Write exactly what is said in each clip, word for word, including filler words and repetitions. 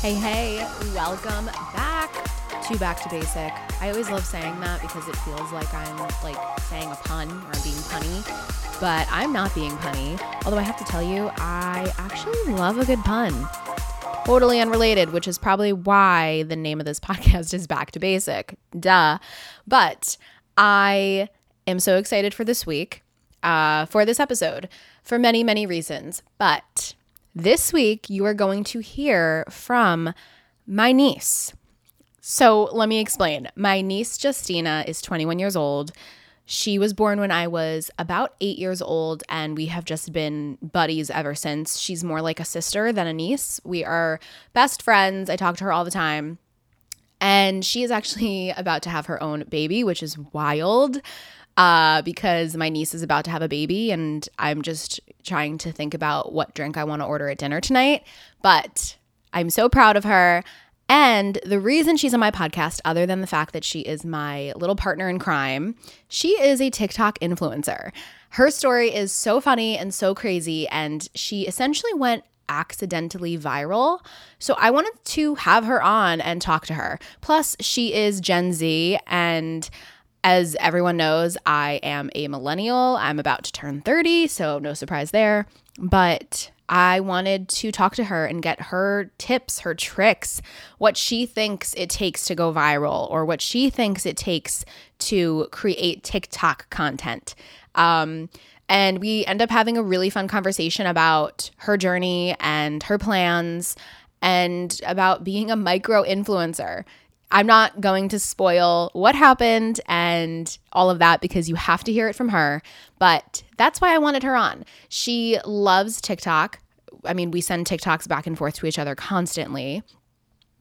Hey, hey, welcome back to Back to Basic. I always love saying that because it feels like I'm like saying a pun or I'm being punny, but I'm not being punny. Although I have to tell you, I actually love a good pun. Totally unrelated, which is probably why the name of this podcast is Back to Basic. Duh. But I am so excited for this week, uh, for this episode, for many, many reasons. But this week, you are going to hear from my niece. So let me explain. My niece, Justina, is twenty-one years old. She was born when I was about eight years old, and we have just been buddies ever since. She's more like a sister than a niece. We are best friends. I talk to her all the time. And she is actually about to have her own baby, which is wild. Uh, because my niece is about to have a baby and I'm just trying to think about what drink I want to order at dinner tonight. But I'm so proud of her. And the reason she's on my podcast, other than the fact that she is my little partner in crime, she is a TikTok influencer. Her story is so funny and so crazy, and she essentially went accidentally viral. So I wanted to have her on and talk to her. Plus, she is Gen Z, and as everyone knows, I am a millennial. I'm about to turn thirty, so no surprise there. But I wanted to talk to her and get her tips, her tricks, what she thinks it takes to go viral or what she thinks it takes to create TikTok content. Um, and we end up having a really fun conversation about her journey and her plans and about being a micro-influencer. I'm not going to spoil what happened and all of that because you have to hear it from her, but that's why I wanted her on. She loves TikTok. I mean, we send TikToks back and forth to each other constantly,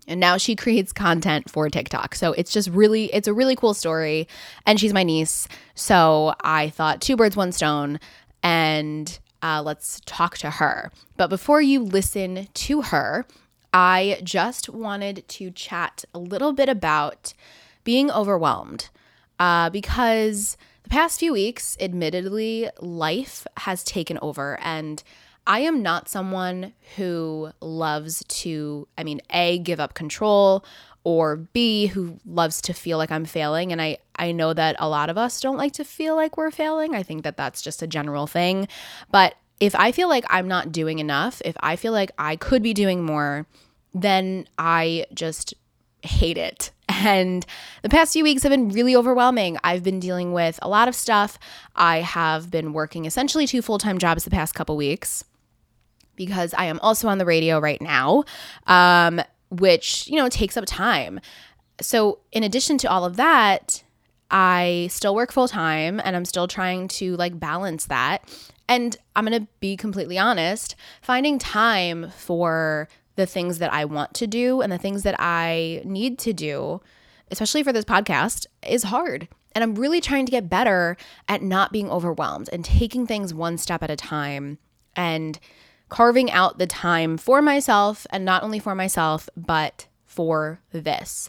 and now she creates content for TikTok. So it's just really, it's a really cool story, and she's my niece, so I thought two birds, one stone, and uh, let's talk to her. But before you listen to her, I just wanted to chat a little bit about being overwhelmed uh, because the past few weeks, admittedly, life has taken over, and I am not someone who loves to, I mean, A, give up control, or B, who loves to feel like I'm failing. And I, I know that a lot of us don't like to feel like we're failing. I think that that's just a general thing, but if I feel like I'm not doing enough, if I feel like I could be doing more, then I just hate it. And the past few weeks have been really overwhelming. I've been dealing with a lot of stuff. I have been working essentially two full-time jobs the past couple weeks because I am also on the radio right now, um, which, you know, takes up time. So in addition to all of that, I still work full-time and I'm still trying to like balance that. And I'm going to be completely honest, finding time for the things that I want to do and the things that I need to do, especially for this podcast, is hard. And I'm really trying to get better at not being overwhelmed and taking things one step at a time and carving out the time for myself, and not only for myself, but for this.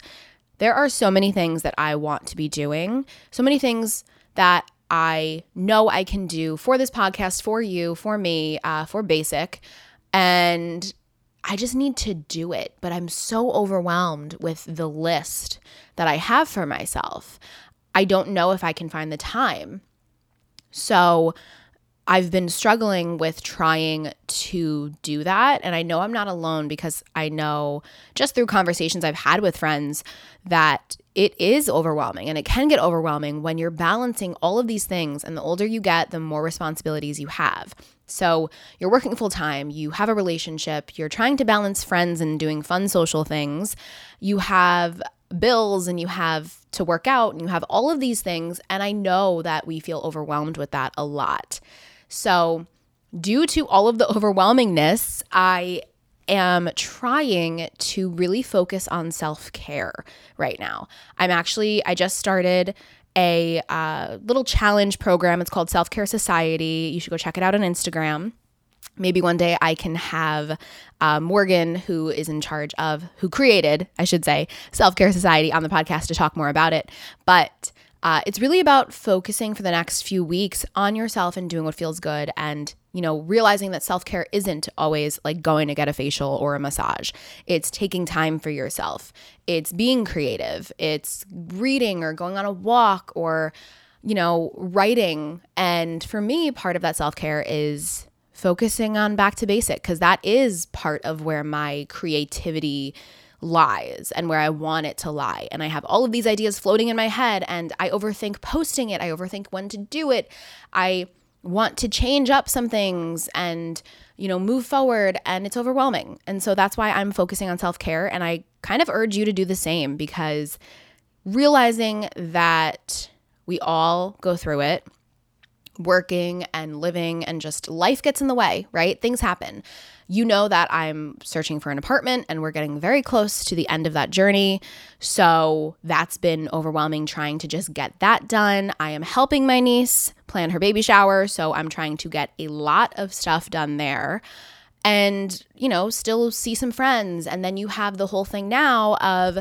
There are so many things that I want to be doing, so many things that I know I can do for this podcast, for you, for me, uh, for Basic, and I just need to do it. But I'm so overwhelmed with the list that I have for myself. I don't know if I can find the time. So I've been struggling with trying to do that, and I know I'm not alone because I know just through conversations I've had with friends that it is overwhelming, and it can get overwhelming when you're balancing all of these things, and the older you get, the more responsibilities you have. So you're working full-time, you have a relationship, you're trying to balance friends and doing fun social things, you have bills, and you have to work out, and you have all of these things, and I know that we feel overwhelmed with that a lot. So due to all of the overwhelmingness, I am trying to really focus on self-care right now. I'm actually, I just started a uh, little challenge program. It's called Self-Care Society. You should go check it out on Instagram. Maybe one day I can have uh, Morgan, who is in charge of, who created, I should say, Self-Care Society on the podcast to talk more about it. But Uh, it's really about focusing for the next few weeks on yourself and doing what feels good, and, you know, realizing that self-care isn't always like going to get a facial or a massage. It's taking time for yourself. It's being creative. It's reading or going on a walk or, you know, writing. And for me, part of that self-care is focusing on back to basic, because that is part of where my creativity lies and where I want it to lie. And I have all of these ideas floating in my head, and I overthink posting it. I overthink when to do it. I want to change up some things and, you know, move forward, and it's overwhelming. And so that's why I'm focusing on self-care, and I kind of urge you to do the same, because realizing that we all go through it, working and living, and just life gets in the way, right? Things happen. You know that I'm searching for an apartment, and we're getting very close to the end of that journey. So that's been overwhelming, trying to just get that done. I am helping my niece plan her baby shower, so I'm trying to get a lot of stuff done there and, you know, still see some friends. And then you have the whole thing now of,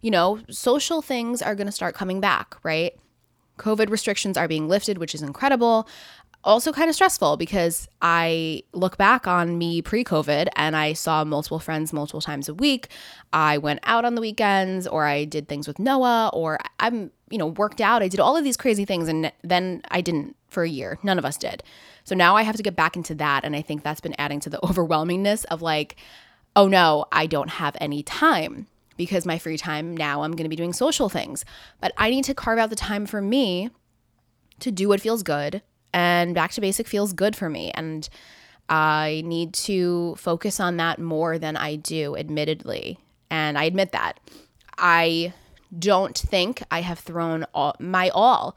you know, social things are going to start coming back, right? COVID restrictions are being lifted, which is incredible. Also kind of stressful, because I look back on me pre-COVID and I saw multiple friends multiple times a week. I went out on the weekends, or I did things with Noah, or I'm, you know, worked out. I did all of these crazy things, and then I didn't for a year. None of us did. So now I have to get back into that, and I think that's been adding to the overwhelmingness of like, oh no, I don't have any time. Because my free time now, I'm going to be doing social things. But I need to carve out the time for me to do what feels good, and back to basic feels good for me. And I need to focus on that more than I do, admittedly. And I admit that. I don't think I have thrown all, my all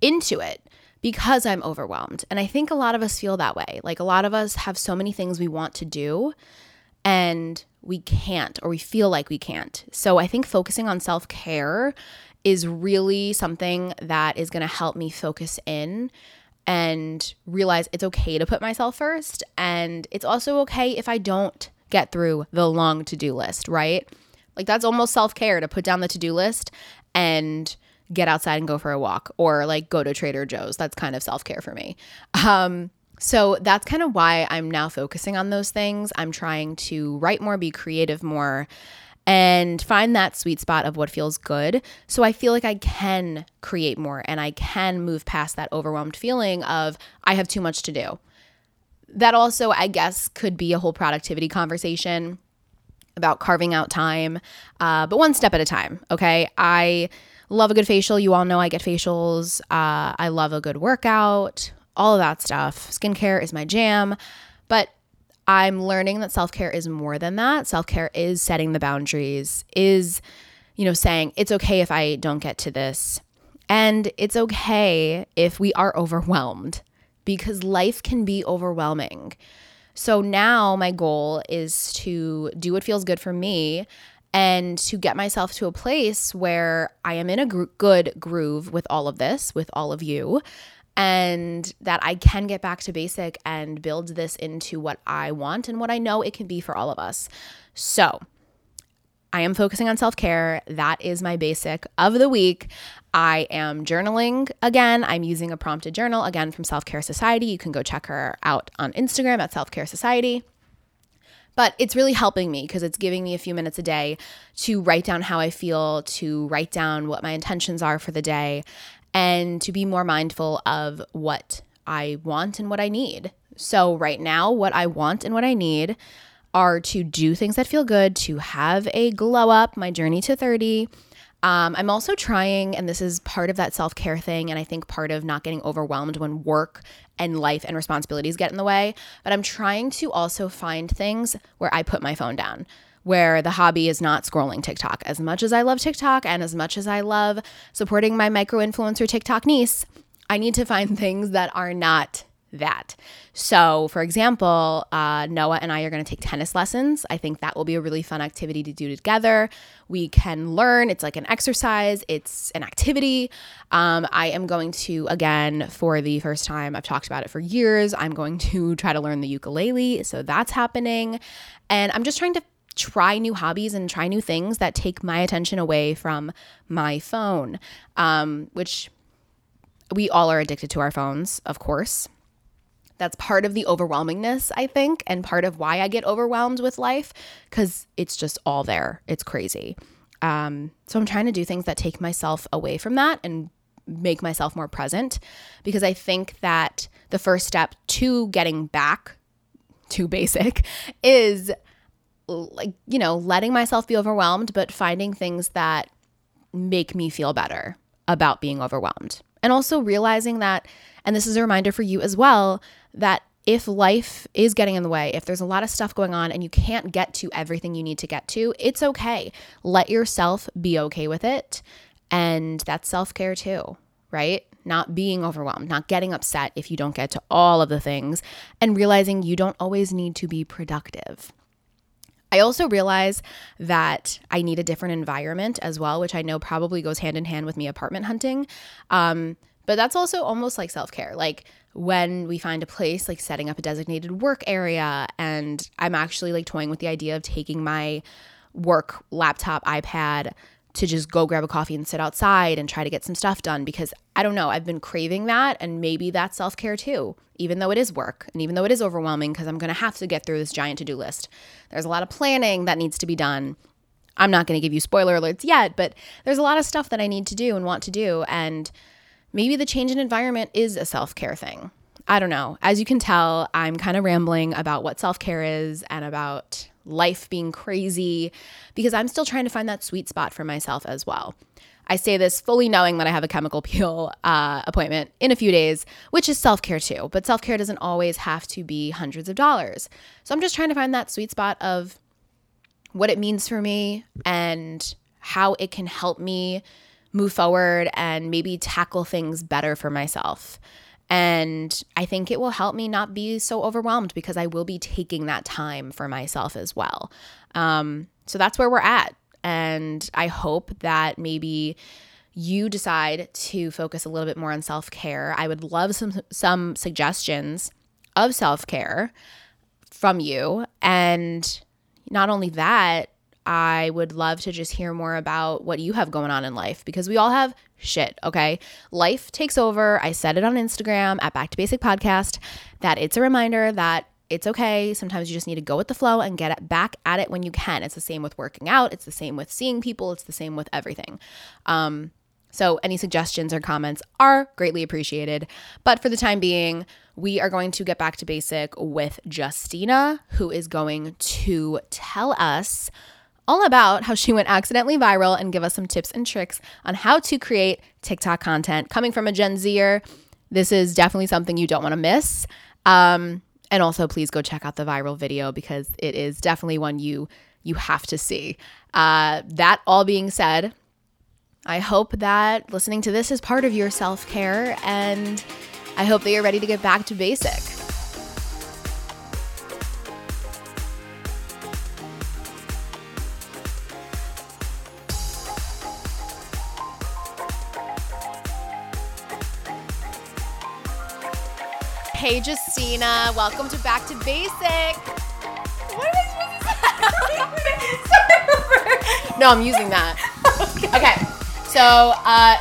into it, because I'm overwhelmed. And I think a lot of us feel that way. Like, a lot of us have so many things we want to do, and we can't, or we feel like we can't. So I think focusing on self-care is really something that is going to help me focus in and realize it's okay to put myself first. And it's also okay if I don't get through the long to-do list, right? Like, that's almost self-care, to put down the to-do list and get outside and go for a walk, or like go to Trader Joe's. That's kind of self-care for me. Um, So that's kind of why I'm now focusing on those things. I'm trying to write more, be creative more, and find that sweet spot of what feels good. So I feel like I can create more, and I can move past that overwhelmed feeling of I have too much to do. That also, I guess, could be a whole productivity conversation about carving out time, uh, but one step at a time, okay? I love a good facial. You all know I get facials. Uh, I love a good workout. All of that stuff. Skincare is my jam. But I'm learning that self-care is more than that. Self-care is setting the boundaries, is, you know, saying it's okay if I don't get to this. And it's okay if we are overwhelmed, because life can be overwhelming. So now my goal is to do what feels good for me, and to get myself to a place where I am in a gr- good groove with all of this, with all of you, and that I can get back to basic and build this into what I want and what I know it can be for all of us. So I am focusing on self-care. That is my basic of the week. I am journaling again. I'm using a prompted journal again from Self-Care Society. You can go check her out on Instagram at Self-Care Society. But it's really helping me, because it's giving me a few minutes a day to write down how I feel, to write down what my intentions are for the day, and to be more mindful of what I want and what I need. So right now, what I want and what I need are to do things that feel good, to have a glow up, my journey to thirty. Um, I'm also trying, and this is part of that self-care thing, and I think part of not getting overwhelmed when work and life and responsibilities get in the way, but I'm trying to also find things where I put my phone down, where the hobby is not scrolling TikTok. As much as I love TikTok, and as much as I love supporting my micro-influencer TikTok niece, I need to find things that are not that. So, for example, uh, Noah and I are going to take tennis lessons. I think that will be a really fun activity to do together. We can learn. It's like an exercise. It's an activity. Um, I am going to, again, for the first time, I've talked about it for years, I'm going to try to learn the ukulele. So that's happening. And I'm just trying to try new hobbies and try new things that take my attention away from my phone, um, which we all are addicted to our phones, of course. That's part of the overwhelmingness, I think, and part of why I get overwhelmed with life, because it's just all there. It's crazy. Um, so I'm trying to do things that take myself away from that and make myself more present, because I think that the first step to getting back to basic is, like, you know, letting myself be overwhelmed, but finding things that make me feel better about being overwhelmed. And also realizing that, and this is a reminder for you as well, that if life is getting in the way, if there's a lot of stuff going on and you can't get to everything you need to get to, it's okay. Let yourself be okay with it. And that's self-care too, right? Not being overwhelmed, not getting upset if you don't get to all of the things, and realizing you don't always need to be productive. I also realize that I need a different environment as well, which I know probably goes hand in hand with me apartment hunting. Um, but that's also almost like self-care. Like when we find a place, like setting up a designated work area, and I'm actually like toying with the idea of taking my work laptop, iPad to just go grab a coffee and sit outside and try to get some stuff done, because I don't know, I've been craving that, and maybe that's self-care too, even though it is work and even though it is overwhelming, because I'm going to have to get through this giant to-do list. There's a lot of planning that needs to be done. I'm not going to give you spoiler alerts yet, but there's a lot of stuff that I need to do and want to do, and maybe the change in environment is a self-care thing. I don't know. As you can tell, I'm kind of rambling about what self-care is and about life being crazy, because I'm still trying to find that sweet spot for myself as well. I say this fully knowing that I have a chemical peel uh, appointment in a few days, which is self-care too, but self-care doesn't always have to be hundreds of dollars. So I'm just trying to find that sweet spot of what it means for me and how it can help me move forward and maybe tackle things better for myself. And I think it will help me not be so overwhelmed, because I will be taking that time for myself as well. Um, so that's where we're at. And I hope that maybe you decide to focus a little bit more on self-care. I would love some some suggestions of self-care from you. And not only that, I would love to just hear more about what you have going on in life, because we all have shit, okay? Life takes over. I said it on Instagram at Back to Basic Podcast that it's a reminder that it's okay. Sometimes you just need to go with the flow and get back at it when you can. It's the same with working out. It's the same with seeing people. It's the same with everything. Um, so any suggestions or comments are greatly appreciated. But for the time being, we are going to get back to basic with Justina, who is going to tell us all about how she went accidentally viral and give us some tips and tricks on how to create TikTok content. Coming from a Gen Zer, this is definitely something you don't want to miss. Um, and also, please go check out the viral video, because it is definitely one you you have to see. Uh, that all being said, I hope that listening to this is part of your self-care, and I hope that you're ready to get back to basic. Hey, Justina, welcome to Back to Basic. What am I supposed to say? No, I'm using that. Okay. okay. So, uh,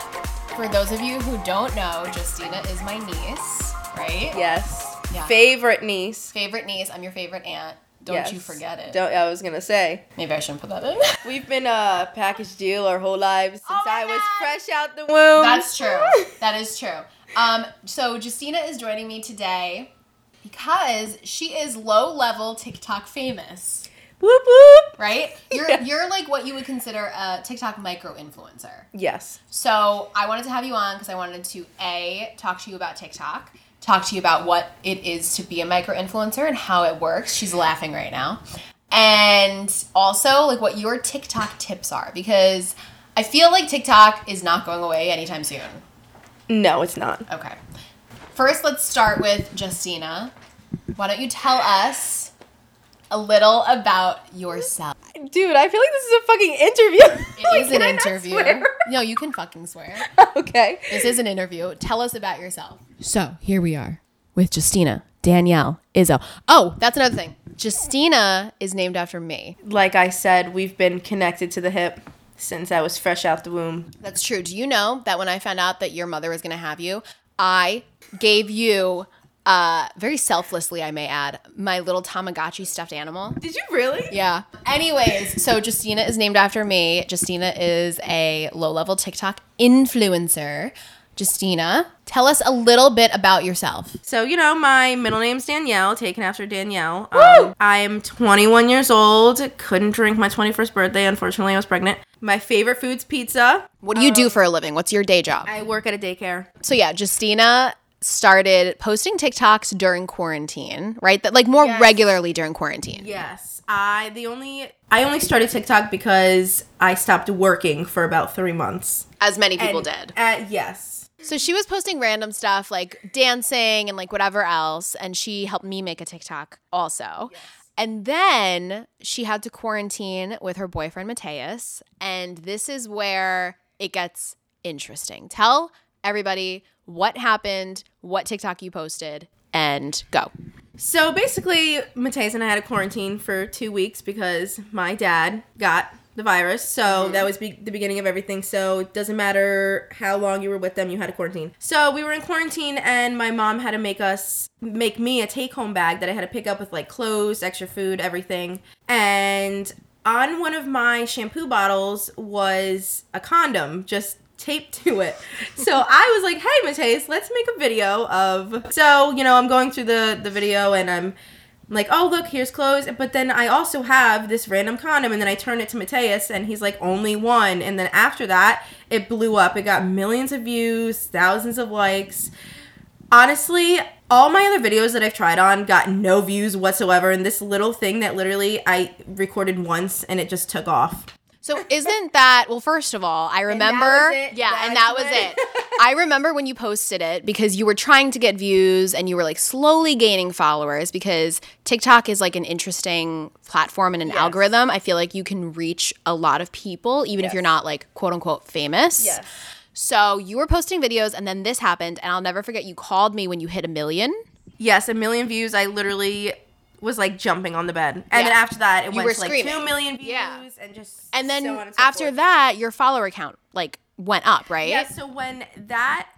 for those of you who don't know, Justina is my niece, right? Yes. Yeah. Favorite niece. Favorite niece. I'm your favorite aunt. Don't yes. you forget it. Don't. I was going to say. Maybe I shouldn't put that in. We've been a package deal our whole lives since oh I God. was fresh out the womb. That's true. That is true. Um, so Justina is joining me today because she is low-level TikTok famous. Whoop, whoop. Right? You're yeah. you're like what you would consider a TikTok micro-influencer. Yes. So I wanted to have you on because I wanted to, A, talk to you about TikTok, talk to you about what it is to be a micro-influencer and how it works. She's laughing right now. And also, like, what your TikTok tips are, because I feel like TikTok is not going away anytime soon. No, it's not. Okay. First, let's start with Justina. Why don't you tell us a little about yourself? Dude, I feel like this is a fucking interview. It like, is an interview. I swear? No, you can fucking swear. Okay. This is an interview. Tell us about yourself. So, here we are with Justina Danielle Izzo. Oh, that's another thing. Justina is named after me. Like I said, we've been connected to the hip since I was fresh out the womb. That's true. Do you know that when I found out that your mother was going to have you, I gave you, uh, very selflessly, I may add, my little Tamagotchi stuffed animal. Did you really? Yeah. Anyways, so Justina is named after me. Justina is a low-level TikTok influencer. Justina, tell us a little bit about yourself. So, you know, my middle name's Danielle, taken after Danielle. Um, I'm twenty-one years old. Couldn't drink my twenty-first birthday. Unfortunately, I was pregnant. My favorite food's pizza. What do you um, do for a living? What's your day job? I work at a daycare. So, yeah, Justina started posting TikToks during quarantine, right? That like more yes. regularly during quarantine. Yes. I the only I only started TikTok because I stopped working for about three months. As many people and, did. Uh, yes. So she was posting random stuff like dancing and like whatever else, and she helped me make a TikTok also. Yes. And then she had to quarantine with her boyfriend Mateus, and this is where it gets interesting. Tell everybody what happened, what TikTok you posted, and go. So basically, Mateus and I had a quarantine for two weeks because my dad got the virus. So mm-hmm. that was be- the beginning of everything. So it doesn't matter how long you were with them, you had a quarantine. So we were in quarantine and my mom had to make us, make me a take-home bag that I had to pick up with like clothes, extra food, everything. And on one of my shampoo bottles was a condom, just taped to it. So I was like, hey, Mateus, let's make a video of... So, you know, I'm going through the, the video and I'm... like, oh, look, here's clothes. But then I also have this random condom. And then I turned it to Mateus, and he's like, only one. And then after that, it blew up. It got millions of views, thousands of likes. Honestly, all my other videos that I've tried on got no views whatsoever. And this little thing that literally I recorded once, and it just took off. So isn't that, well, first of all, I remember, and yeah, That's and that was it. it. I remember when you posted it because you were trying to get views and you were like slowly gaining followers because TikTok is like an interesting platform and an yes. algorithm. I feel like you can reach a lot of people even yes. if you're not like quote unquote famous. Yes. So you were posting videos and then this happened, and I'll never forget you called me when you hit a million. Yes, a million views. I literally... was like jumping on the bed. And yeah. then after that, it you went to like two million views yeah. and just And then so on and so after forth. That, your follower count like went up, right? Yeah, so when that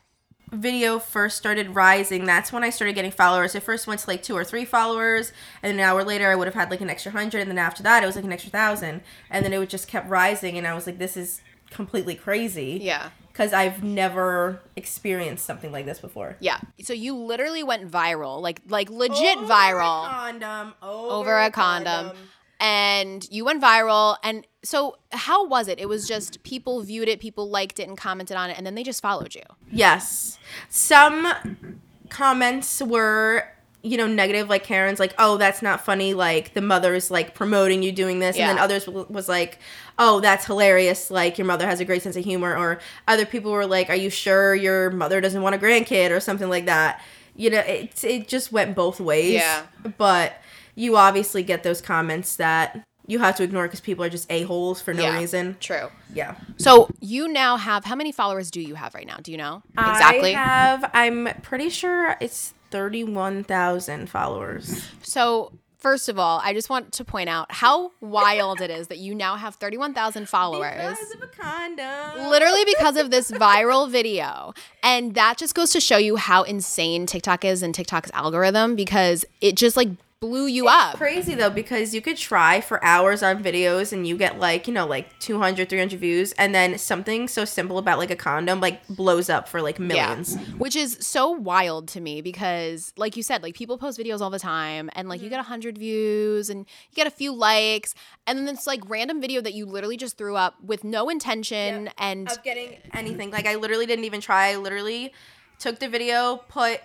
video first started rising, that's when I started getting followers. It first went to like two or three followers, and then an hour later I would have had like an extra hundred, and then after that it was like an extra thousand. And then it would just kept rising, and I was like, this is completely crazy. Yeah. Because I've never experienced something like this before. Yeah. So you literally went viral, like like legit over viral. A condom, over, over a condom. condom. And you went viral. And so how was it? It was just people viewed it, people liked it and commented on it, and then they just followed you. Yes. Some comments were, you know, negative, like Karen's like, oh, that's not funny. Like the mother's like promoting you doing this. Yeah. And then others w- was like... oh, that's hilarious, like, your mother has a great sense of humor, or other people were like, are you sure your mother doesn't want a grandkid, or something like that. You know, it, it just went both ways. Yeah. But you obviously get those comments that you have to ignore because people are just a-holes for no yeah, reason. True. Yeah. So you now have, how many followers do you have right now? Do you know exactly? I have, I'm pretty sure it's thirty-one thousand followers. So... first of all, I just want to point out how wild it is that you now have thirty-one thousand followers. Because of a condom. Literally because of this viral video. And that just goes to show you how insane TikTok is and TikTok's algorithm, because it just like blew you it's up. It's crazy though, because you could try for hours on videos and you get like, you know, like two hundred, three hundred views, and then something so simple about like a condom like blows up for like millions. Yeah. Which is so wild to me because like you said, like people post videos all the time and like mm-hmm. you get one hundred views and you get a few likes, and then it's like random video that you literally just threw up with no intention yep. and of getting anything. Like I literally didn't even try. I literally took the video, put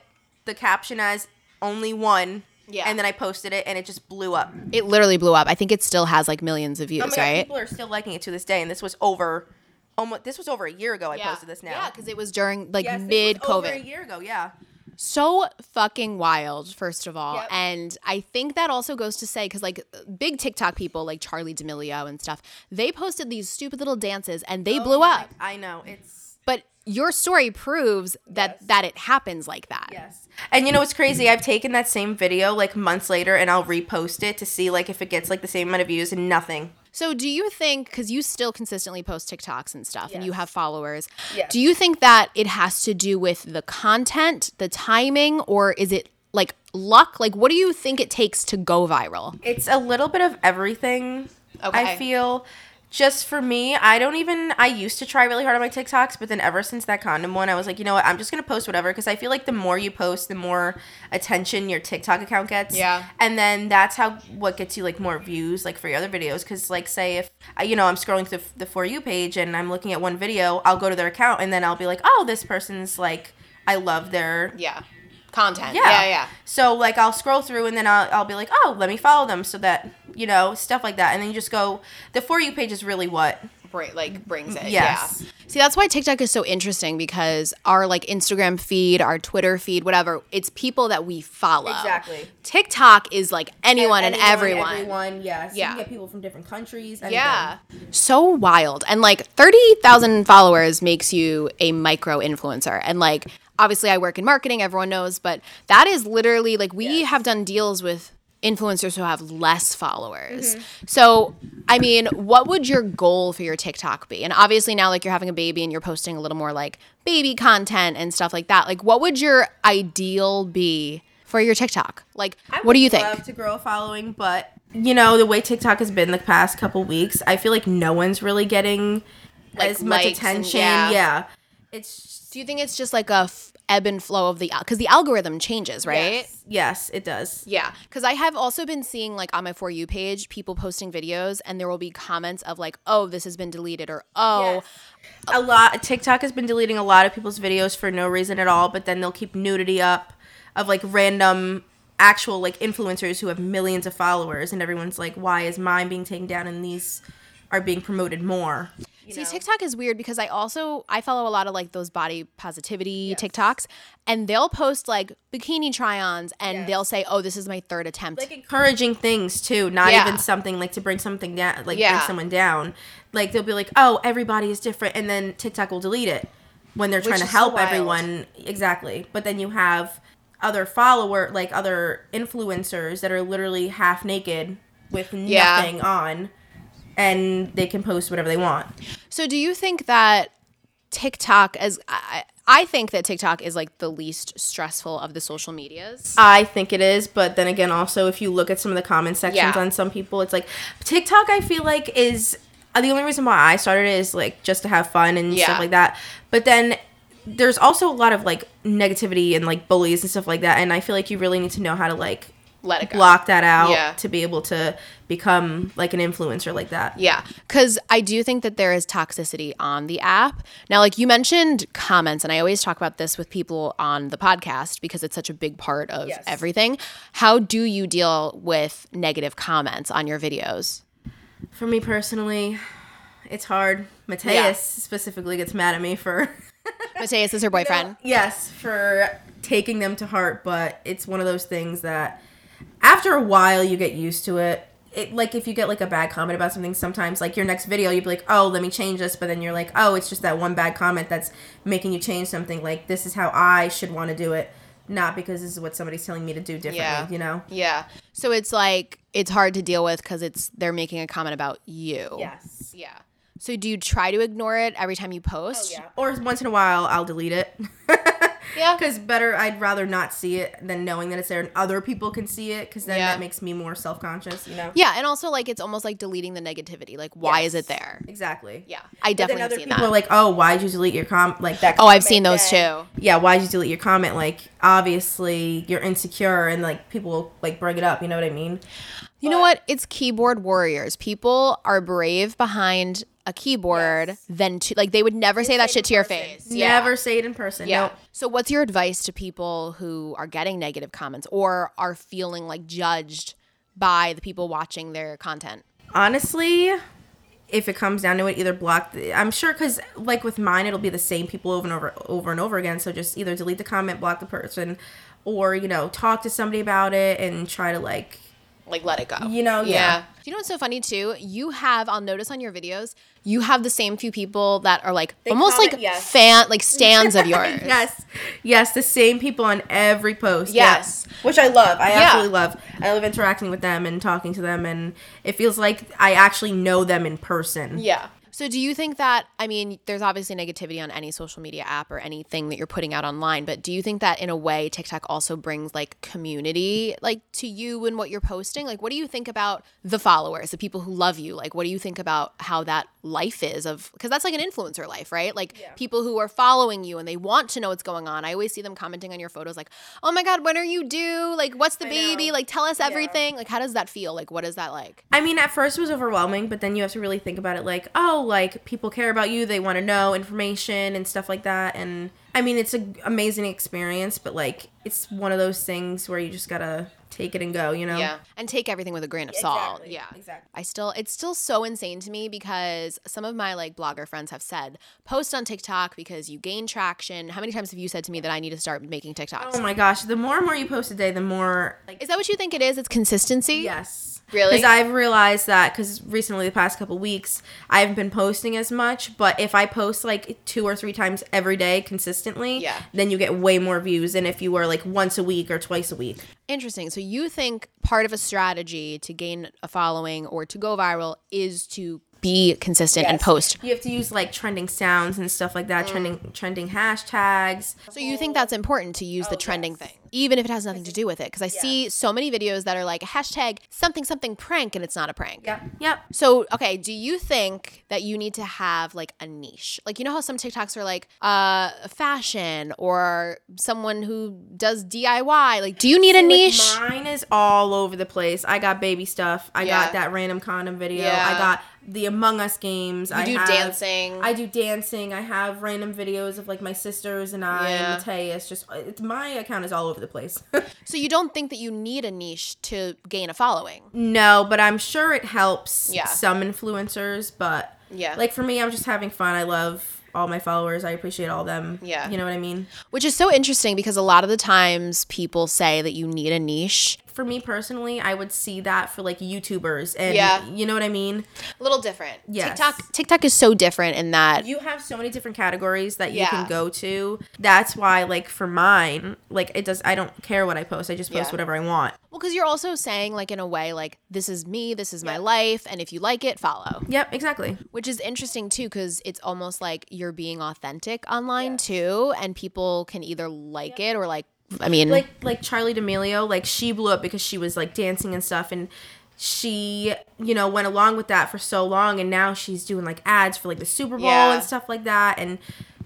the caption as only one. Yeah. And then I posted it and it just blew up. It literally blew up. I think it still has like millions of views, oh my God, right? People are still liking it to this day, and this was over almost this was over a year ago I yeah. posted this now. Yeah, cuz it was during like yes, mid COVID. Over a year ago, yeah. So fucking wild, first of all. Yep. And I think that also goes to say, because like big TikTok people like Charli D'Amelio and stuff, they posted these stupid little dances and they oh blew up. I know. It's But your story proves that yes. that it happens like that. Yes. And you know what's crazy? I've taken that same video like months later and I'll repost it to see like if it gets like the same amount of views, and nothing. So do you think, because you still consistently post TikToks and stuff yes. and you have followers, yes. do you think that it has to do with the content, the timing, or is it like luck? Like, what do you think it takes to go viral? It's a little bit of everything, okay. I feel. Just for me, I don't even, I used to try really hard on my TikToks, but then ever since that condom one, I was like, you know what, I'm just going to post whatever, because I feel like the more you post, the more attention your TikTok account gets. Yeah. And then that's how, what gets you, like, more views, like, for your other videos, because, like, say if, you know, I'm scrolling through the For You page and I'm looking at one video, I'll go to their account and then I'll be like, oh, this person's, like, I love their... Yeah. Content. Yeah. yeah, yeah. So, like, I'll scroll through and then I'll, I'll be like, oh, let me follow them so that, you know, stuff like that. And then you just go, the For You page is really what? Right, like, brings it. Yes. Yeah. See, that's why TikTok is so interesting, because our, like, Instagram feed, our Twitter feed, whatever, it's people that we follow. Exactly. TikTok is, like, anyone and, anyone, and everyone. Everyone, yes. Yeah. You can get people from different countries. Anything. Yeah. So wild. And, like, thirty thousand followers makes you a micro-influencer. And, like... Obviously, I work in marketing, everyone knows, but that is literally, like, we yes. have done deals with influencers who have less followers. Mm-hmm. So, I mean, what would your goal for your TikTok be? And obviously now, like, you're having a baby and you're posting a little more, like, baby content and stuff like that. Like, what would your ideal be for your TikTok? Like, what do you think? I would love to grow a following, but, you know, the way TikTok has been the past couple weeks, I feel like no one's really getting like, as much attention. And, yeah. yeah. It's. Do you think it's just like a f- ebb and flow of the – because the algorithm changes, right? Yes, yes it does. Yeah, because I have also been seeing like on my For You page people posting videos and there will be comments of like, oh, this has been deleted, or oh. Yes. A lot – TikTok has been deleting a lot of people's videos for no reason at all, but then they'll keep nudity up of like random actual like influencers who have millions of followers, and everyone's like, why is mine being taken down and these are being promoted more? You See, know. TikTok is weird because I also, I follow a lot of like those body positivity yes. TikToks, and they'll post like bikini try-ons and yes. they'll say, oh, this is my third attempt. Like encouraging things too, not yeah. even something like to bring something down, like yeah. bring someone down. Like they'll be like, oh, everybody is different, and then TikTok will delete it when they're Which trying to help so everyone. Exactly. But then you have other follower, like other influencers that are literally half naked with yeah. nothing on. And they can post whatever they want. So do you think that TikTok as I, I think that TikTok is like the least stressful of the social medias? I think it is. But then again, also, if you look at some of the comment sections yeah. on some people, it's like TikTok, I feel like is the only reason why I started it is like just to have fun and yeah. stuff like that. But then there's also a lot of like negativity and like bullies and stuff like that. And I feel like you really need to know how to like. Let it go. Block that out yeah. to be able to become like an influencer like that. Yeah, because I do think that there is toxicity on the app. Now, like you mentioned comments, and I always talk about this with people on the podcast because it's such a big part of yes. everything. How do you deal with negative comments on your videos? For me personally, it's hard. Mateus yeah. specifically gets mad at me for... Mateus is her boyfriend. You know, yes, for taking them to heart, but it's one of those things that... After a while, you get used to it. It like, if you get, like, a bad comment about something, sometimes, like, your next video, you'd be like, oh, let me change this. But then you're like, oh, it's just that one bad comment that's making you change something. Like, this is how I should want to do it, not because this is what somebody's telling me to do differently, yeah. you know? Yeah. So it's, like, it's hard to deal with because it's they're making a comment about you. Yes. Yeah. So do you try to ignore it every time you post? Oh, yeah. Or once in a while, I'll delete it. Yeah. Because better, I'd rather not see it than knowing that it's there and other people can see it, because then yeah. that makes me more self-conscious, you know? Yeah, and also, like, it's almost like deleting the negativity. Like, why yes. is it there? Exactly. Yeah. I definitely have seen that. Then other people are like, oh, why'd you delete your comment? Like, that. Oh, I've seen those too. Yeah, why'd you delete your comment? Like, obviously, you're insecure, and, like, people will, like, bring it up. You know what I mean? You but- know what? It's keyboard warriors. People are brave behind a keyboard yes. than to like they would never say, say that shit to person. Your face. Yeah. Never say it in person. Yeah. Nope. So what's your advice to people who are getting negative comments or are feeling like judged by the people watching their content? Honestly, if it comes down to it, either block the, I'm sure because like with mine, it'll be the same people over and over, over and over again. So just either delete the comment, block the person, or you know talk to somebody about it and try to like like let it go. You know, yeah. yeah. You know what's so funny too? You have, I'll notice on your videos, you have the same few people that are like they almost like it, yes. fan, like stans of yours. Yes. Yes. The same people on every post. Yes. yes. Which I love. I yeah. absolutely love. I love interacting with them and talking to them. And it feels like I actually know them in person. Yeah. So do you think that, I mean, there's obviously negativity on any social media app or anything that you're putting out online, but do you think that in a way TikTok also brings like community like to you and what you're posting? Like what do you think about the followers, the people who love you? Like what do you think about how that life is of, because that's like an influencer life, right? Like yeah. people who are following you and they want to know what's going on. I always see them commenting on your photos like, oh my God, when are you due? Like what's the I baby? Know. Like tell us everything. Yeah. Like how does that feel? Like what is that like? I mean, at first it was overwhelming, but then you have to really think about it like, oh, like people care about you, they want to know information and stuff like that. And I mean, it's an amazing experience, but like it's one of those things where you just gotta take it and go, you know? Yeah. And take everything with a grain of salt. Exactly. Yeah. Exactly. I still, it's still so insane to me because some of my like blogger friends have said, post on TikTok because you gain traction. How many times have you said to me that I need to start making TikToks? Oh my gosh. The more and more you post a day, the more like. Is that what you think it is? It's consistency? Yes. Really? Because I've realized that because recently the past couple weeks, I haven't been posting as much. But if I post like two or three times every day consistently, yeah. then you get way more views than if you were like once a week or twice a week. Interesting. So you think part of a strategy to gain a following or to go viral is to be consistent yes. and post. You have to use like trending sounds and stuff like that, mm. trending trending hashtags. So you think that's important to use oh, the trending yes. thing, even if it has nothing to do with it? Because I yeah. see so many videos that are like hashtag something something prank and it's not a prank. Yep. Yep. So, okay, do you think that you need to have like a niche? Like you know how some TikToks are like uh, fashion or someone who does D I Y? Like do you need so a niche? Like mine is all over the place. I got baby stuff. I yeah. got that random condom video. Yeah. I got the Among Us games. You I do have, dancing. I do dancing. I have random videos of like my sisters and I yeah. and Mateus. Just it's, my account is all over the place. So you don't think that you need a niche to gain a following? No, but I'm sure it helps yeah. some influencers. But yeah, like for me, I'm just having fun. I love all my followers. I appreciate all them. Yeah. You know what I mean? Which is so interesting because a lot of the times people say that you need a niche. For me personally, I would see that for like YouTubers and yeah. you know what I mean? A little different. Yes. TikTok TikTok is so different in that you have so many different categories that you yeah. can go to. That's why like for mine, like it does I don't care what I post. I just post yeah. whatever I want. Well, because you're also saying like in a way like this is me, this is yeah. my life, and if you like it, follow. Yep, exactly. Which is interesting too because it's almost like you're being authentic online yeah. too and people can either like yeah. it or like I mean like like Charli D'Amelio, like she blew up because she was like dancing and stuff and she, you know, went along with that for so long and now she's doing like ads for like the Super Bowl yeah. and stuff like that and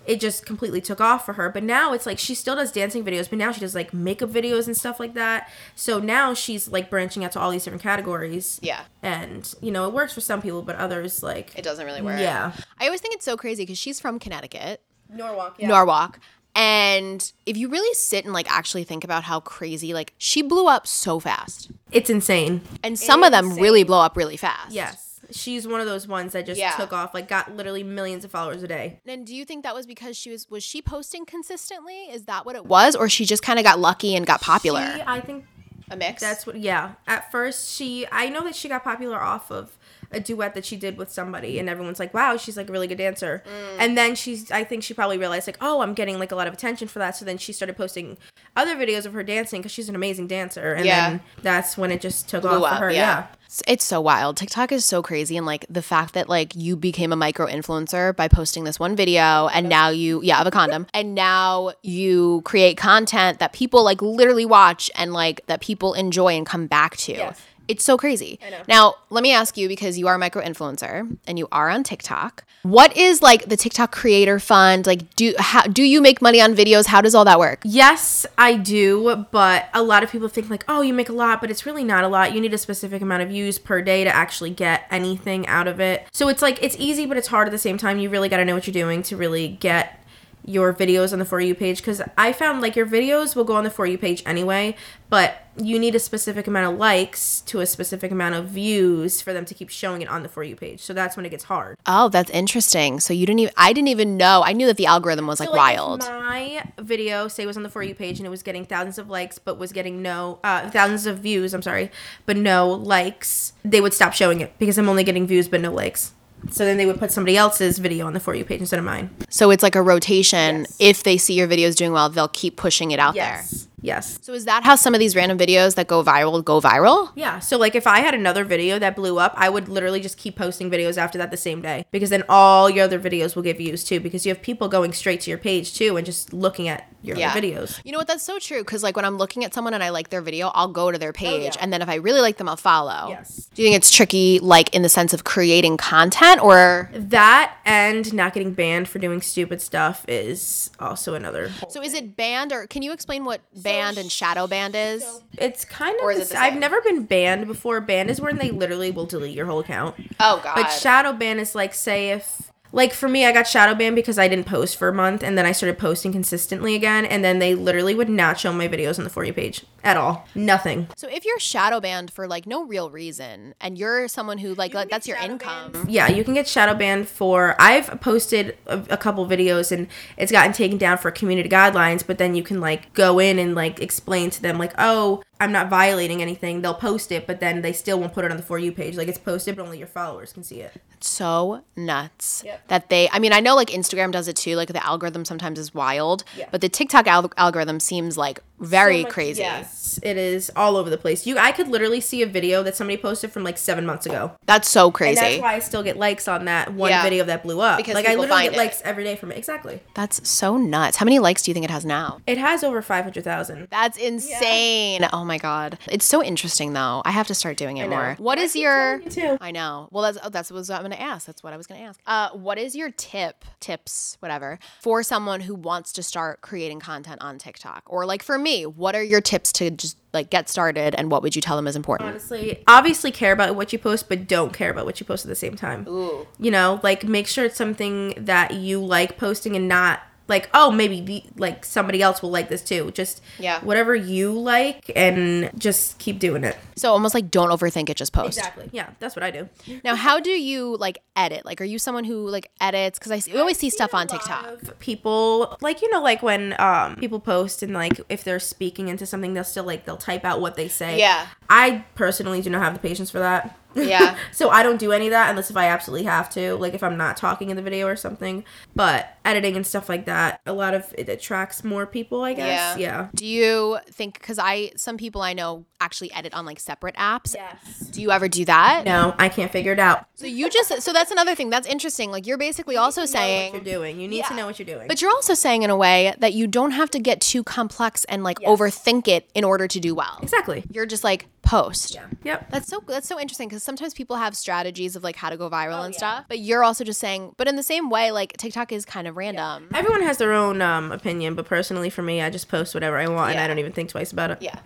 it just completely took off for her. But now it's like she still does dancing videos, but now she does like makeup videos and stuff like that. So now she's like branching out to all these different categories. Yeah. And, you know, it works for some people, but others like it doesn't really work. Yeah. I always think it's so crazy because she's from Connecticut. Norwalk, yeah. Norwalk. And if you really sit and like actually think about how crazy, like she blew up so fast. It's insane. And some of them really blow up really fast. Yes. She's one of those ones that just yeah. took off, like got literally millions of followers a day. And do you think that was because she was, was she posting consistently? Is that what it was? Or she just kind of got lucky and got popular? She, I think. A mix? That's what, yeah. At first she, I know that she got popular off of a duet that she did with somebody and everyone's like, wow, she's like a really good dancer. Mm. And then she's, I think she probably realized like, oh, I'm getting like a lot of attention for that. So then she started posting other videos of her dancing because she's an amazing dancer. And yeah. then that's when it just took Blew off up, for her. Yeah. yeah. It's so wild. TikTok is so crazy. And like the fact that like you became a micro influencer by posting this one video and now you, yeah, of a condom. And now you create content that people like literally watch and like that people enjoy and come back to. Yes. It's so crazy. I know. Now, let me ask you, because you are a micro-influencer and you are on TikTok, what is like the TikTok creator fund? Like, do how, do you make money on videos? How does all that work? Yes, I do. But a lot of people think like, oh, you make a lot, but it's really not a lot. You need a specific amount of views per day to actually get anything out of it. So it's like, it's easy, but it's hard at the same time. You really got to know what you're doing to really get your videos on the For You page, because I found, like, your videos will go on the For You page anyway, but you need a specific amount of likes to a specific amount of views for them to keep showing it on the For You page. So that's when it gets hard. Oh, that's interesting. So you didn't even, I didn't even know. I knew that the algorithm was, like, so, like, wild. My video, say, was on the For You page and it was getting thousands of likes, but was getting no, uh, thousands of views, I'm sorry, but no likes. They would stop showing it because I'm only getting views, but no likes. So then they would put somebody else's video on the For You page instead of mine. So it's like a rotation. Yes. If they see your videos doing well, they'll keep pushing it out yes. there. Yes. So is that how some of these random videos that go viral go viral? Yeah. So, like, if I had another video that blew up, I would literally just keep posting videos after that the same day, because then all your other videos will get views too, because you have people going straight to your page too and just looking at your yeah. other videos. You know what? That's so true, because, like, when I'm looking at someone and I like their video, I'll go to their page. Oh, yeah. And then if I really like them, I'll follow. Yes. Do you think it's tricky, like, in the sense of creating content, or? That and not getting banned for doing stupid stuff is also another. So is it banned, or can you explain what banned? Banned and shadow banned is? It's kind of, or is it the same? I've never been banned before. Banned is when they literally will delete your whole account. Oh, God. But shadow ban is like, say if, like, for me, I got shadow banned because I didn't post for a month, and then I started posting consistently again, and then they literally would not show my videos on the For You page at all. Nothing. So if you're shadow banned for, like, no real reason, and you're someone who, like, you like that's your income. Banned. Yeah, you can get shadow banned for, I've posted a, a couple videos, and it's gotten taken down for community guidelines, but then you can, like, go in and, like, explain to them, like, oh, I'm not violating anything. They'll post it, but then they still won't put it on the For You page. Like, it's posted, but only your followers can see it. It's so nuts. Yep. That they, I mean, I know, like, Instagram does it too. Like, the algorithm sometimes is wild, yeah. but the TikTok al- algorithm seems, like, very so much, crazy. Yes, it is all over the place. You, I could literally see a video that somebody posted from, like, seven months ago. That's so crazy. And that's why I still get likes on that one yeah. video that blew up. Because like, I literally get it. likes every day from it. Exactly. That's so nuts. How many likes do you think it has now? It has over five hundred thousand. That's insane. Yeah. Oh, my Oh my God. It's so interesting though. I have to start doing it more. What is your too. I know. Well, that's oh, that's what I'm going to ask. That's what I was going to ask. Uh, what is your tip, tips, whatever, for someone who wants to start creating content on TikTok? Or, like, for me, what are your tips to just, like, get started, and what would you tell them is important? Honestly, obviously care about what you post, but don't care about what you post at the same time. Ooh. You know, like, make sure it's something that you like posting and not like, oh, maybe the, like, somebody else will like this too. Just yeah. whatever you like, and just keep doing it. So almost like don't overthink it, just post. Exactly. Yeah, that's what I do. Now, how do you, like, edit? Like, are you someone who, like, edits? Because I see, we always see stuff on TikTok. People, like, you know, like when um, people post and, like, if they're speaking into something, they'll still, like, they'll type out what they say. Yeah. I personally do not have the patience for that. Yeah. So I don't do any of that unless if I absolutely have to, like if I'm not talking in the video or something. But editing and stuff like that, a lot of it attracts more people, I guess. Yeah. yeah. Do you think, because I, some people I know actually edit on like separate apps. Yes. Do you ever do that? No, I can't figure it out. So you just, so that's another thing. That's interesting. Like you're basically you also saying. You need to know what you're doing. You need yeah. to know what you're doing. But you're also saying in a way that you don't have to get too complex and like yes. overthink it in order to do well. Exactly. You're just like, post. Yeah. Yep. That's so that's so interesting because sometimes people have strategies of like how to go viral oh, and yeah. stuff, but you're also just saying, but in the same way, like TikTok is kind of random. Yeah. Everyone has their own um, opinion, but personally for me, I just post whatever I want yeah. and I don't even think twice about it. Yeah.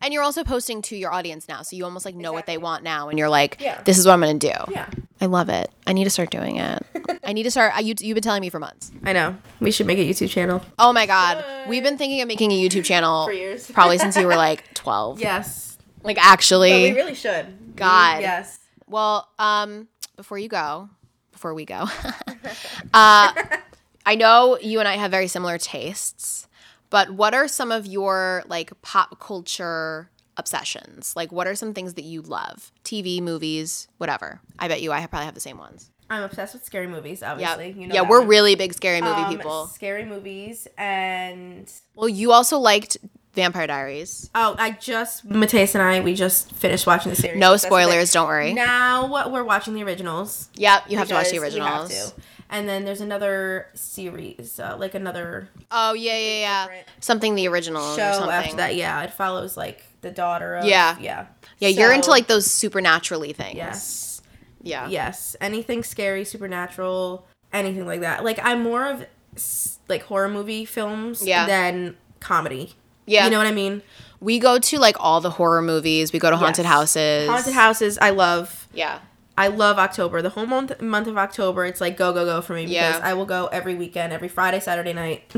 And you're also posting to your audience now, so you almost like know exactly. what they want now, and you're like, yeah. this is what I'm going to do. Yeah. I love it. I need to start doing it. I need to start. I, you, you've been telling me for months. I know. We should make a YouTube channel. Oh my God. What? We've been thinking of making a YouTube channel for years. Probably since you were like twelve. Yes. Like, actually. But we really should. God. We, yes. Well, um, before you go, before we go, uh, I know you and I have very similar tastes, but what are some of your, like, pop culture obsessions? Like, what are some things that you love? T V, movies, whatever. I bet you I probably have the same ones. I'm obsessed with scary movies, obviously. Yep. You know yeah, we're one. really big scary movie um, people. Scary movies and... Well, you also liked... Vampire Diaries. Oh, I just, Mateus and I, we just finished watching the series. No spoilers, don't worry. Now we're watching the originals. Yep, you have to watch the originals. We have to. And then there's another series, uh, like another... Oh, yeah, yeah, yeah. Something the original or something. Show after that, yeah. It follows, like, the daughter of... Yeah. Yeah, yeah so, you're into, like, those supernaturally things. Yes. Yeah. Yes. Anything scary, supernatural, anything like that. Like, I'm more of, like, horror movie films yeah. than comedy. Yeah. You know what I mean? We go to like all the horror movies. We go to haunted yes. houses. Haunted houses, I love. Yeah. I love October. The whole month, month of October, it's like go, go, go for me because yeah. I will go every weekend, every Friday, Saturday night.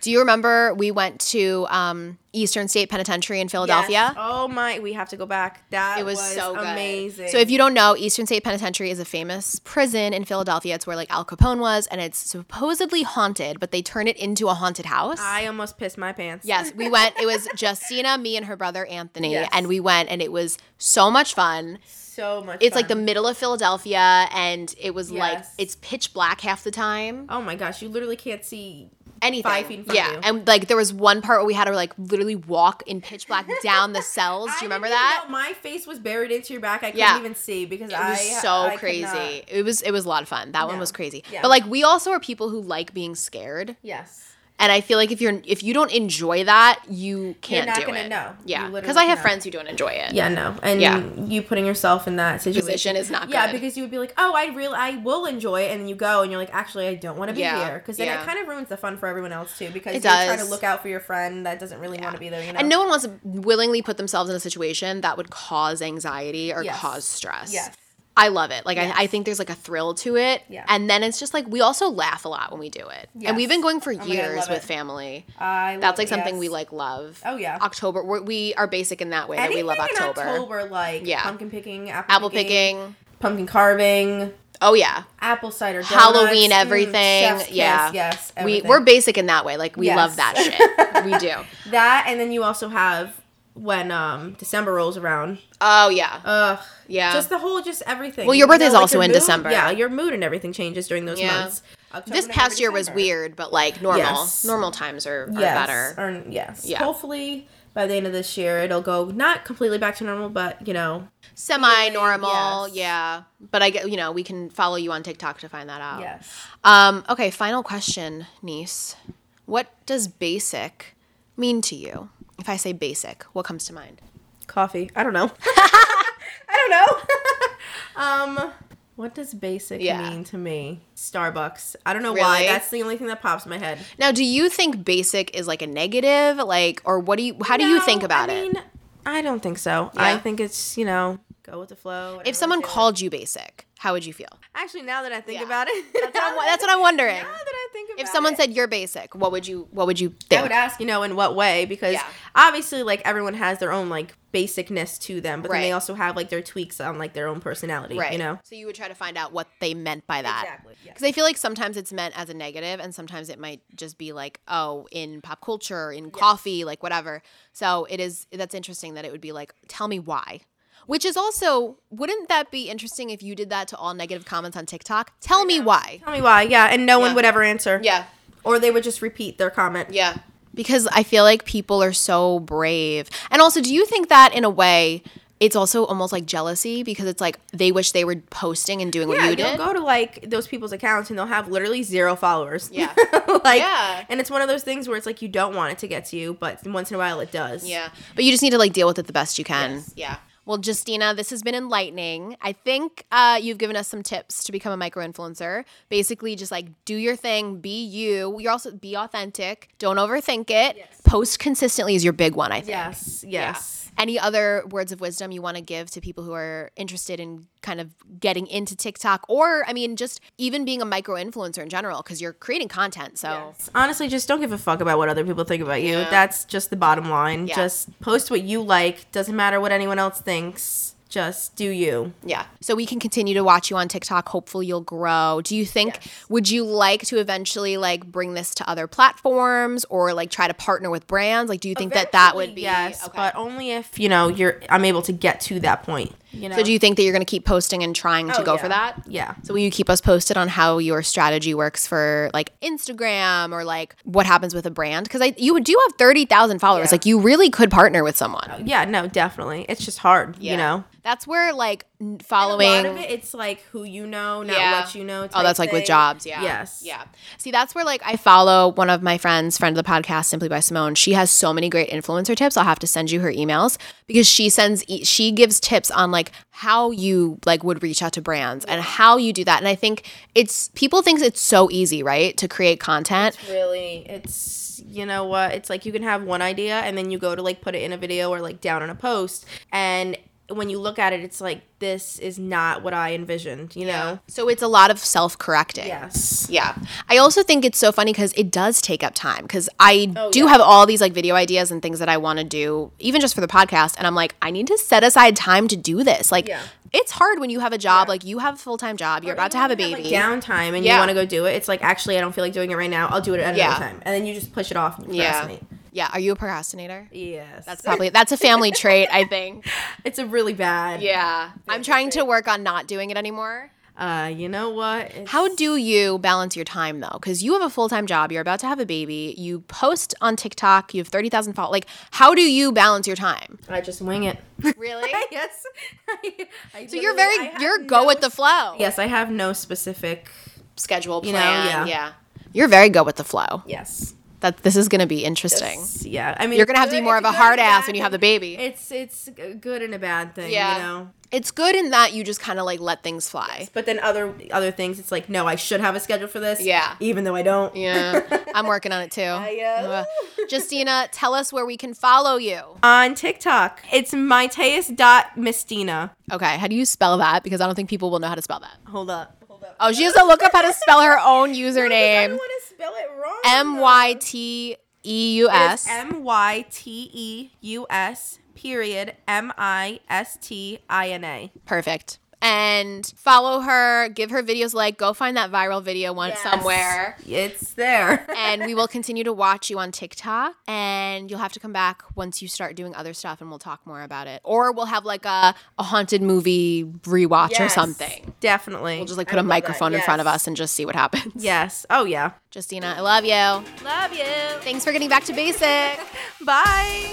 Do you remember we went to um, Eastern State Penitentiary in Philadelphia? Yes. Oh my, we have to go back. That it was, was so good. Amazing. So if you don't know, Eastern State Penitentiary is a famous prison in Philadelphia. It's where like Al Capone was, and it's supposedly haunted, but they turn it into a haunted house. I almost pissed my pants. Yes, we went. It was Justina, me, and her brother Anthony, yes. and we went, and it was so much fun. So much It's fun. Like the middle of Philadelphia, and it was yes. like it's pitch black half the time. Oh my gosh, you literally can't see anything. Five feet in front yeah. of you. And like there was one part where we had to like literally walk in pitch black down the cells. Do you remember that? Know. My face was buried into your back. I couldn't yeah. even see because it I was so I crazy. Cannot. It was it was a lot of fun. That no. one was crazy. Yeah. But like we also are people who like being scared. Yes. And I feel like if you're if you don't enjoy that, you can't do it. You're not going to know. Yeah. Because I have know. friends who don't enjoy it. Yeah, no. And yeah. you putting yourself in that situation. Position is not good. Yeah, because you would be like, oh, I really, I will enjoy it. And then you go and you're like, actually, I don't want to be yeah. here. Because then yeah. it kind of ruins the fun for everyone else, too. Because it you're does. trying to look out for your friend that doesn't really yeah. want to be there, you know? And no one wants to willingly put themselves in a situation that would cause anxiety or yes. cause stress. Yes. I love it. Like, yes. I, I think there's, like, a thrill to it. Yeah. And then it's just, like, we also laugh a lot when we do it. Yes. And we've been going for oh years God, with it. family. I love That's, like, it, something yes. we, like, love. Oh, yeah. October. We're, we are basic in that way. Anything that we love October. in October, like, yeah. pumpkin picking, apple, apple picking, picking. Pumpkin carving. Oh, yeah. Apple cider donuts. Halloween, everything. Ooh, yeah. Kiss, yes, everything. We, we're basic in that way. Like, we yes. love that shit. We do. That, and then you also have... When um December rolls around. Oh, yeah. Ugh. Yeah. Just the whole, just everything. Well, your birthday's you know, like also your in mood, December. Yeah, your mood and everything changes during those yeah. months. October, this past November, year December. was weird, but, like, normal. Yes. Normal times are, are yes. better. Or, yes. Yeah. Hopefully, by the end of this year, it'll go not completely back to normal, but, you know. Semi-normal, yes. yeah. But, I get, you know, we can follow you on TikTok to find that out. Yes. Um. Okay, final question, niece. What does basic mean to you? If I say basic, what comes to mind? Coffee. I don't know. I don't know. um, what does basic yeah. mean to me? Starbucks. I don't know really? why. That's the only thing that pops in my head. Now, do you think basic is like a negative? Like, or what do you, how no, do you think about I mean, it? I don't think so. Yeah. I think it's, you know, go with the flow. If someone called you basic, how would you feel? Actually, now that I think yeah. about it. That's what I'm, that's what I'm wondering. Now that I think about it. If someone it. said you're basic, what would you what would you think? I would ask, you know, in what way? Because yeah. obviously, like, everyone has their own, like, basicness to them. But right. then they also have, like, their tweaks on, like, their own personality, right. you know? So you would try to find out what they meant by that. Exactly. Because yes. I feel like sometimes it's meant as a negative, and sometimes it might just be, like, oh, in pop culture, in yes. coffee, like, whatever. So it is – that's interesting that it would be, like, tell me why. Which is also, wouldn't that be interesting if you did that to all negative comments on TikTok? Tell me why. Tell me why, yeah. And no yeah. one would ever answer. Yeah. Or they would just repeat their comment. Yeah. Because I feel like people are so brave. And also, do you think that in a way, it's also almost like jealousy? Because it's like they wish they were posting and doing yeah, what you did. Yeah, you'll go to like those people's accounts and they'll have literally zero followers. Yeah. like, yeah. And it's one of those things where it's like you don't want it to get to you, but once in a while it does. Yeah. But you just need to like deal with it the best you can. Yes. Yeah. Well, Justina, this has been enlightening. I think uh, you've given us some tips to become a micro-influencer. Basically, just like do your thing, be you. You're also be authentic. Don't overthink it. Yes. Post consistently is your big one, I think. Yes, yes. Yeah. Any other words of wisdom you want to give to people who are interested in kind of getting into TikTok or, I mean, just even being a micro-influencer in general because you're creating content, so. Yes. Honestly, just don't give a fuck about what other people think about you. Yeah. That's just the bottom line. Yeah. Just post what you like. Doesn't matter what anyone else thinks. Just do you. Yeah. So we can continue to watch you on TikTok. Hopefully you'll grow. Do you think, yes. would you like to eventually like bring this to other platforms or like try to partner with brands? Like, do you think eventually, that that would be? Yes, okay. But only if, you know, you're, I'm able to get to that point. You know? So do you think that you're going to keep posting and trying oh, to go yeah. for that? Yeah. So will you keep us posted on how your strategy works for like Instagram or like what happens with a brand? Because I you do have thirty thousand followers. Yeah. Like you really could partner with someone. Yeah, no, definitely. It's just hard, yeah. you know? That's where like following. And a lot of it, it's like who you know, not yeah. what you know. Oh, that's thing. Like with jobs. Yeah. Yes. Yeah. See, that's where like I follow one of my friends, friend of the podcast, Simply by Simone. She has so many great influencer tips. I'll have to send you her emails because she sends, e- she gives tips on like, like how you like would reach out to brands and how you do that. And I think it's people think it's so easy, right, to create content. It's really, it's you know what? It's like you can have one idea and then you go to like put it in a video or like down on a post and when you look at it, it's like, this is not what I envisioned, you know? So it's a lot of self-correcting. Yes. Yeah. I also think it's so funny because it does take up time because I oh, do yeah. have all these like video ideas and things that I want to do, even just for the podcast. And I'm like, I need to set aside time to do this. Like, yeah. it's hard when you have a job. Yeah. Like, you have a full-time job. You're or about you to have a baby. Have, like, downtime and yeah. you want to go do it. It's like, actually, I don't feel like doing it right now. I'll do it another yeah. time. And then you just push it off and you procrastinate. Yeah. Yeah, are you a procrastinator? Yes. That's probably that's a family trait, I think. It's a really bad. Yeah. I'm trying trait. to work on not doing it anymore. Uh, you know what? It's... How do you balance your time though? Cuz you have a full-time job, you're about to have a baby, you post on TikTok, you have thirty thousand followers. Like, how do you balance your time? I just wing it. Really? Yes. I, I so you're very you're go no, with the flow. Yes, I have no specific schedule plan. You know, yeah. yeah. You're very go with the flow. Yes. That this is going to be interesting. Yes, yeah. I mean, you're going to have to be more of a hard ass when you have the baby. It's it's good and a bad thing, yeah. you know. It's good in that you just kind of like let things fly. Yes, but then other other things, it's like, no, I should have a schedule for this. Yeah. Even though I don't. Yeah. I'm working on it too. I, uh, Justina, tell us where we can follow you. On TikTok. It's Mateus dot Mistina. Okay. How do you spell that? Because I don't think people will know how to spell that. Hold up. Hold up. Oh, she has to look up how to spell her own username. I don't want to spell it wrong. M Y T E U S. M Y T E U S. Period. M I S T I N A. Perfect. And follow her, give her videos, like, go find that viral video one yes. somewhere. It's there. And we will continue to watch you on TikTok. And you'll have to come back once you start doing other stuff and we'll talk more about it. Or we'll have like a, a haunted movie rewatch yes, or something. Definitely. We'll just like put I a microphone yes. in front of us and just see what happens. Yes. Oh, yeah. Justina, I love you. Love you. Thanks for getting back to basic. Bye.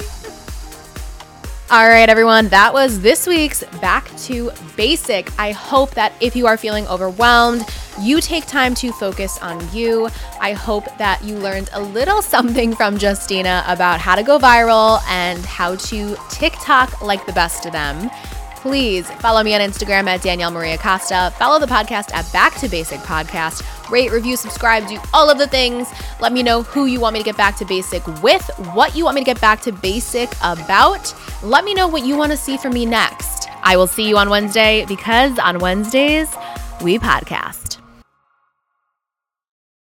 All right, everyone, that was this week's Back to Basic. I hope that if you are feeling overwhelmed, you take time to focus on you. I hope that you learned a little something from Justina about how to go viral and how to TikTok like the best of them. Please follow me on Instagram at Danielle Maria Costa. Follow the podcast at Back to Basic Podcast. Rate, review, subscribe, do all of the things. Let me know who you want me to get back to basic with, what you want me to get back to basic about. Let me know what you want to see from me next. I will see you on Wednesday because on Wednesdays, we podcast.